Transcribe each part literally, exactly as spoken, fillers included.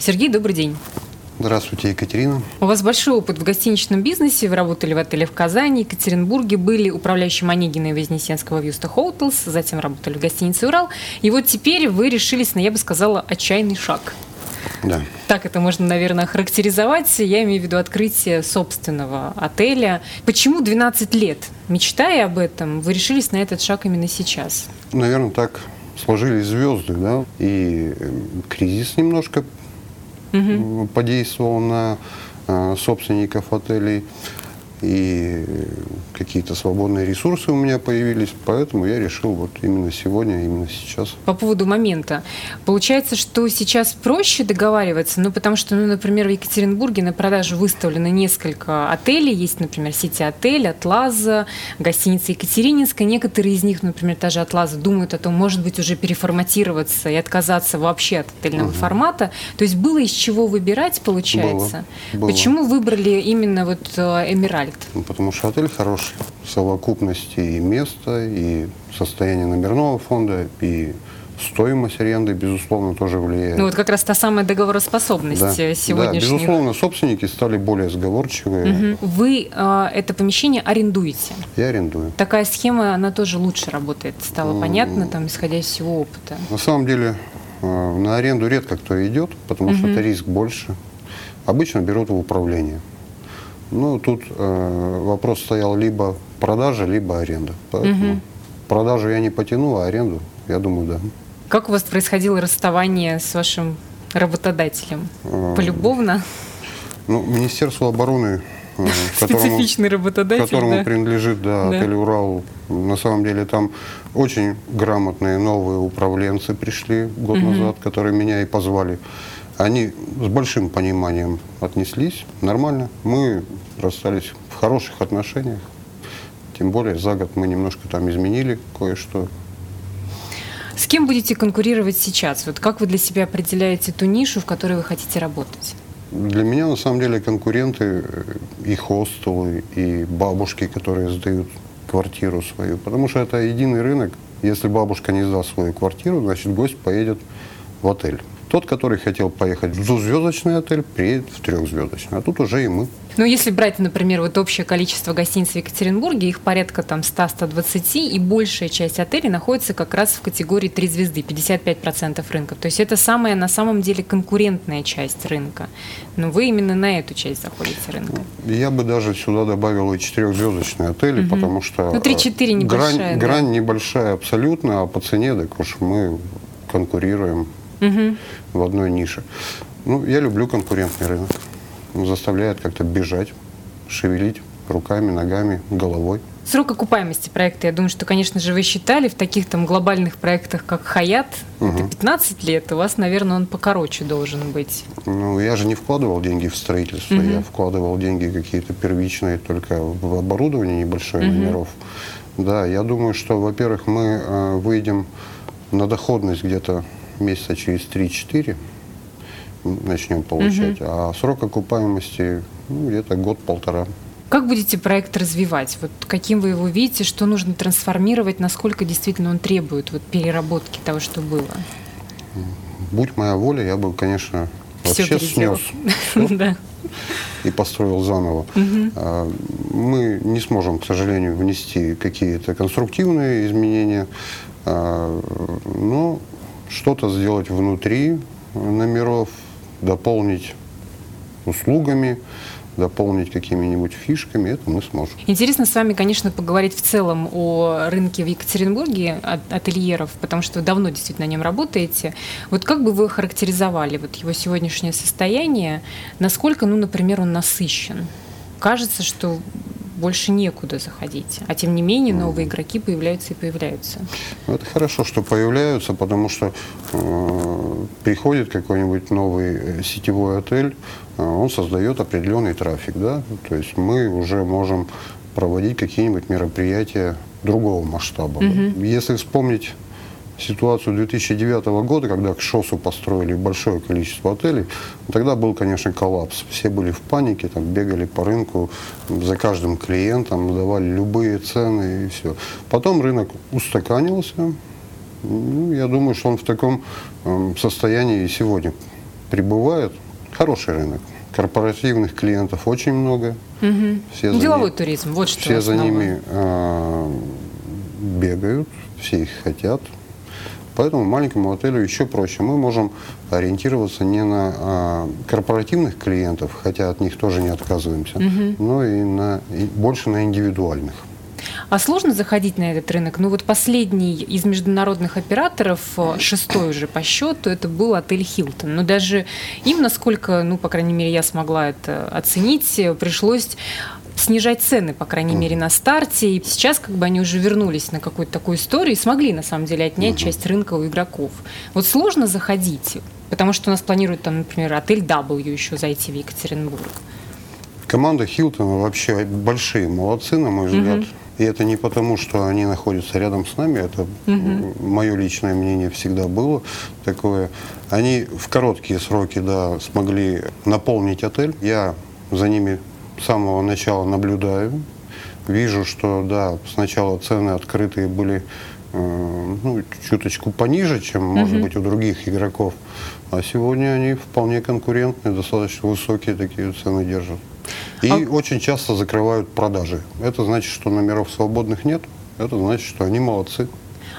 Сергей, добрый день. Здравствуйте, Екатерина. У вас большой опыт в гостиничном бизнесе. Вы работали в отеле в Казани, Екатеринбурге, были управляющим Онегина и Вознесенского Viewsta Hotels, затем работали в гостинице «Урал». И вот теперь вы решились на, я бы сказала, отчаянный шаг. Да. Так это можно, наверное, охарактеризовать. Я имею в виду открытие собственного отеля. Почему двенадцать лет? Мечтая об этом, вы решились на этот шаг именно сейчас? Наверное, так сложились звезды, да, и кризис немножко угу. подействовал на собственников отелей, и какие-то свободные ресурсы у меня появились, поэтому я решил вот именно сегодня, именно сейчас. По поводу момента. Получается, что сейчас проще договариваться, ну, потому что, ну, например, в Екатеринбурге на продажу выставлено несколько отелей, есть, например, сети отель, Атлаза, гостиница Екатерининская, некоторые из них, например, та же Атлаза, думают о том, может быть, уже переформатироваться и отказаться вообще от отельного ага. формата, то есть было из чего выбирать, получается. Было. Было. Почему выбрали именно вот Emerald? Потому что отель хорош в совокупности и места, и состояние номерного фонда, и стоимость аренды, безусловно, тоже влияет. Ну вот как раз та самая договороспособность да. сегодняшняя. Да, безусловно, собственники стали более сговорчивые. Угу. Вы э, это помещение арендуете? Я арендую. Такая схема, она тоже лучше работает, стало м-м, понятно, там, исходя из всего опыта. На самом деле э, на аренду редко кто идет, потому угу. что это риск больше. Обычно берут в управление. Ну, тут э, вопрос стоял либо продажа, либо аренда. Поэтому угу. продажу я не потяну, а аренду, я думаю, да. Как у вас происходило расставание с вашим работодателем? Полюбовно? Ну, Министерство обороны, э, которому, которому да? принадлежит да, да. отель «Урал», на самом деле там очень грамотные новые управленцы пришли год угу. назад, которые меня и позвали. Они с большим пониманием отнеслись, нормально. Мы расстались в хороших отношениях, тем более за год мы немножко там изменили кое-что. С кем будете конкурировать сейчас? Вот как вы для себя определяете ту нишу, в которой вы хотите работать? Для меня на самом деле конкуренты и хостелы, и бабушки, которые сдают квартиру свою. Потому что это единый рынок. Если бабушка не сдаст свою квартиру, значит гость поедет в отель. Тот, который хотел поехать в двухзвездочный отель, приедет в трехзвездочный. А тут уже и мы. Ну, если брать, например, вот общее количество гостиниц в Екатеринбурге, их порядка там сто - сто двадцать, и большая часть отелей находится как раз в категории три звезды, пятьдесят пять процентов рынка. То есть это самая, на самом деле, конкурентная часть рынка. Но вы именно на эту часть заходите рынка. Я бы даже сюда добавил и четырехзвездочные отели, угу. потому что ну, три-четыре небольшая, грань, да? грань небольшая абсолютно, а по цене, так уж мы конкурируем. Угу. в одной нише. Ну, я люблю конкурентный рынок. Он заставляет как-то бежать, шевелить руками, ногами, головой. Срок окупаемости проекта, я думаю, что, конечно же, вы считали, в таких там глобальных проектах, как «Хаят», угу. это пятнадцать лет, у вас, наверное, он покороче должен быть. Ну, я же не вкладывал деньги в строительство, угу. я вкладывал деньги какие-то первичные, только в оборудование небольшое угу. номеров. Да, я думаю, что, во-первых, мы э, выйдем на доходность где-то месяца через три-четыре начнем получать, угу. а срок окупаемости ну, где-то год-полтора. Как будете проект развивать? Вот каким вы его видите, что нужно трансформировать, насколько действительно он требует вот, переработки того, что было? Будь моя воля, я бы, конечно, все вообще переделал. Снес и построил заново. Мы не сможем, к сожалению, внести какие-то конструктивные изменения, но что-то сделать внутри номеров, дополнить услугами, дополнить какими-нибудь фишками, это мы сможем. Интересно с вами, конечно, поговорить в целом о рынке в Екатеринбурге ательеров, потому что вы давно действительно на нем работаете. Вот как бы вы характеризовали вот его сегодняшнее состояние? Насколько, ну, например, он насыщен? Кажется, что больше некуда заходить. А тем не менее новые mm. игроки появляются и появляются. Это хорошо, что появляются, потому что э, приходит какой-нибудь новый сетевой отель, э, он создает определенный трафик. Да? То есть мы уже можем проводить какие-нибудь мероприятия другого масштаба. Mm-hmm. Если вспомнить ситуацию две тысячи девятого года, когда к ШОСу построили большое количество отелей, тогда был, конечно, коллапс. Все были в панике, там, бегали по рынку за каждым клиентом, давали любые цены и все. Потом рынок устаканился. Ну, я думаю, что он в таком состоянии и сегодня прибывают. Хороший рынок. Корпоративных клиентов очень много. Угу. Все ну, деловой ним, туризм, вот что. Все за ними э, бегают, все их хотят. Поэтому маленькому отелю еще проще. Мы можем ориентироваться не на а, корпоративных клиентов, хотя от них тоже не отказываемся, угу. но и на и больше на индивидуальных. А сложно заходить на этот рынок? Ну вот последний из международных операторов, шестой уже по счету, это был отель «Хилтон». Но даже им, насколько, ну, по крайней мере, я смогла это оценить, пришлось снижать цены, по крайней мере, на старте. И сейчас как бы они уже вернулись на какую-то такую историю и смогли, на самом деле, отнять угу. часть рынка у игроков. Вот сложно заходить, потому что у нас планируют, там, например, отель W еще зайти в Екатеринбург. Команда «Хилтона» вообще большие молодцы, на мой взгляд. Угу. И это не потому, что они находятся рядом с нами, это угу. мое личное мнение всегда было такое. Они в короткие сроки, да, смогли наполнить отель. Я за ними с самого начала наблюдаю. Вижу, что, да, сначала цены открытые были э, ну, чуточку пониже, чем, угу. может быть, у других игроков. А сегодня они вполне конкурентные, достаточно высокие такие цены держат. И а... очень часто закрывают продажи. Это значит, что номеров свободных нет. Это значит, что они молодцы.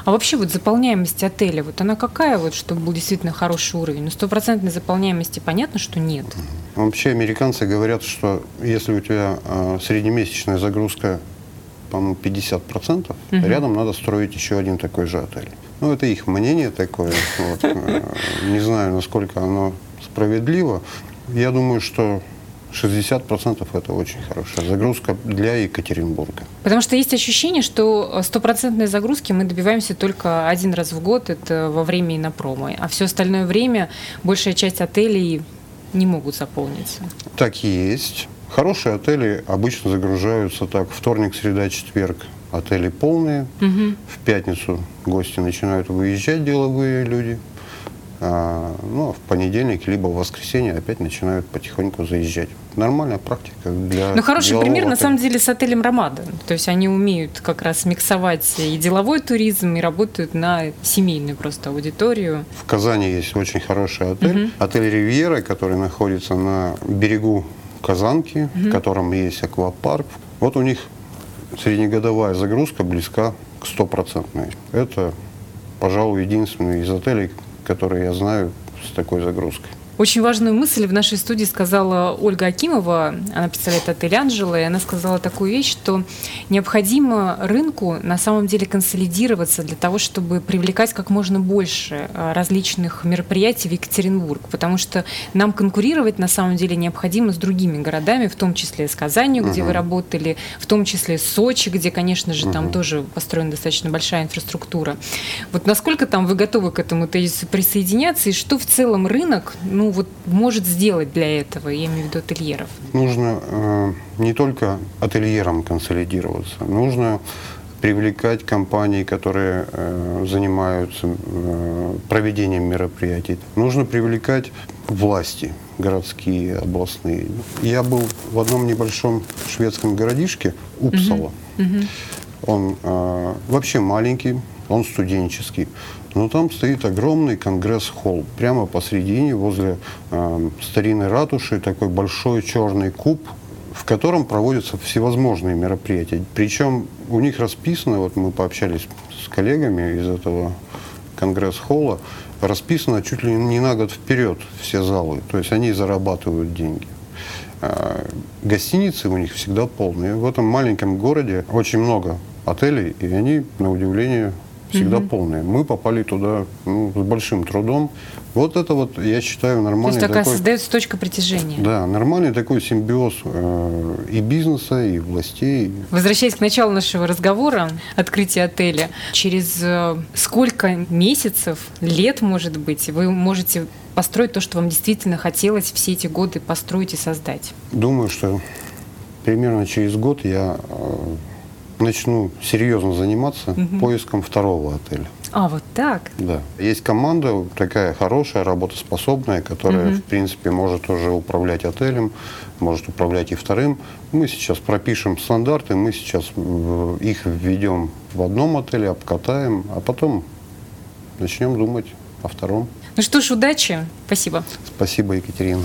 А вообще вот заполняемость отеля, вот она какая, вот, чтобы был действительно хороший уровень? Ну, стопроцентной заполняемости понятно, что нет. Вообще американцы говорят, что если у тебя э, среднемесячная загрузка, по-моему, пятьдесят процентов, угу. рядом надо строить еще один такой же отель. Ну, это их мнение такое. Не знаю, насколько оно справедливо. Я думаю, что шестьдесят процентов это очень хорошая загрузка для Екатеринбурга. Потому что есть ощущение, что стопроцентной загрузки мы добиваемся только один раз в год, это во время инопрома. А все остальное время большая часть отелей не могут заполниться. Так и есть. Хорошие отели обычно загружаются так: вторник, среда, четверг. Отели полные. Угу. В пятницу гости начинают выезжать, деловые люди. А, ну, в понедельник, либо в воскресенье опять начинают потихоньку заезжать. Нормальная практика для... Ну, хороший пример, отеля. На самом деле, с отелем «Ромада». То есть они умеют как раз миксовать и деловой туризм, и работают на семейную просто аудиторию. В Казани есть очень хороший отель. Угу. Отель «Ривьера», который находится на берегу Казанки, угу. в котором есть аквапарк. Вот у них среднегодовая загрузка близка к стопроцентной. Это, пожалуй, единственный из отелей, которые я знаю с такой загрузкой. Очень важную мысль в нашей студии сказала Ольга Акимова, она представляет отель «Анжело», и она сказала такую вещь, что необходимо рынку на самом деле консолидироваться для того, чтобы привлекать как можно больше различных мероприятий в Екатеринбург, потому что нам конкурировать на самом деле необходимо с другими городами, в том числе с Казанью, где uh-huh. вы работали, в том числе с Сочи, где, конечно же, uh-huh. там тоже построена достаточно большая инфраструктура. Вот насколько там вы готовы к этому тезису присоединяться, и что в целом рынок, ну, вот может сделать для этого, я имею в виду ательеров? Нужно э, не только ательерам консолидироваться, нужно привлекать компании, которые э, занимаются э, проведением мероприятий. Нужно привлекать власти городские, областные. Я был в одном небольшом шведском городишке Уппсала. Uh-huh. Он э, вообще маленький, он студенческий. Но там стоит огромный конгресс-холл, прямо посредине, возле э, старинной ратуши, такой большой черный куб, в котором проводятся всевозможные мероприятия. Причем у них расписано, вот мы пообщались с коллегами из этого конгресс-холла, расписано чуть ли не на год вперед все залы, то есть они зарабатывают деньги. Э, гостиницы у них всегда полные. В этом маленьком городе очень много отелей, и они, на удивление, всегда mm-hmm. полные. Мы попали туда, ну, с большим трудом. Вот это вот, я считаю, нормальный... То есть такая такой, создается точка притяжения. Да, нормальный такой симбиоз э, и бизнеса, и властей. Возвращаясь к началу нашего разговора, открытие отеля, через э, сколько месяцев, лет, может быть, вы можете построить то, что вам действительно хотелось все эти годы построить и создать? Думаю, что примерно через год я... Э, начну серьезно заниматься угу. поиском второго отеля. А, вот так? Да. Есть команда такая хорошая, работоспособная, которая, угу. в принципе, может уже управлять отелем, может управлять и вторым. Мы сейчас пропишем стандарты, мы сейчас их введем в одном отеле, обкатаем, а потом начнем думать во втором. Ну что ж, удачи. Спасибо. Спасибо, Екатерина.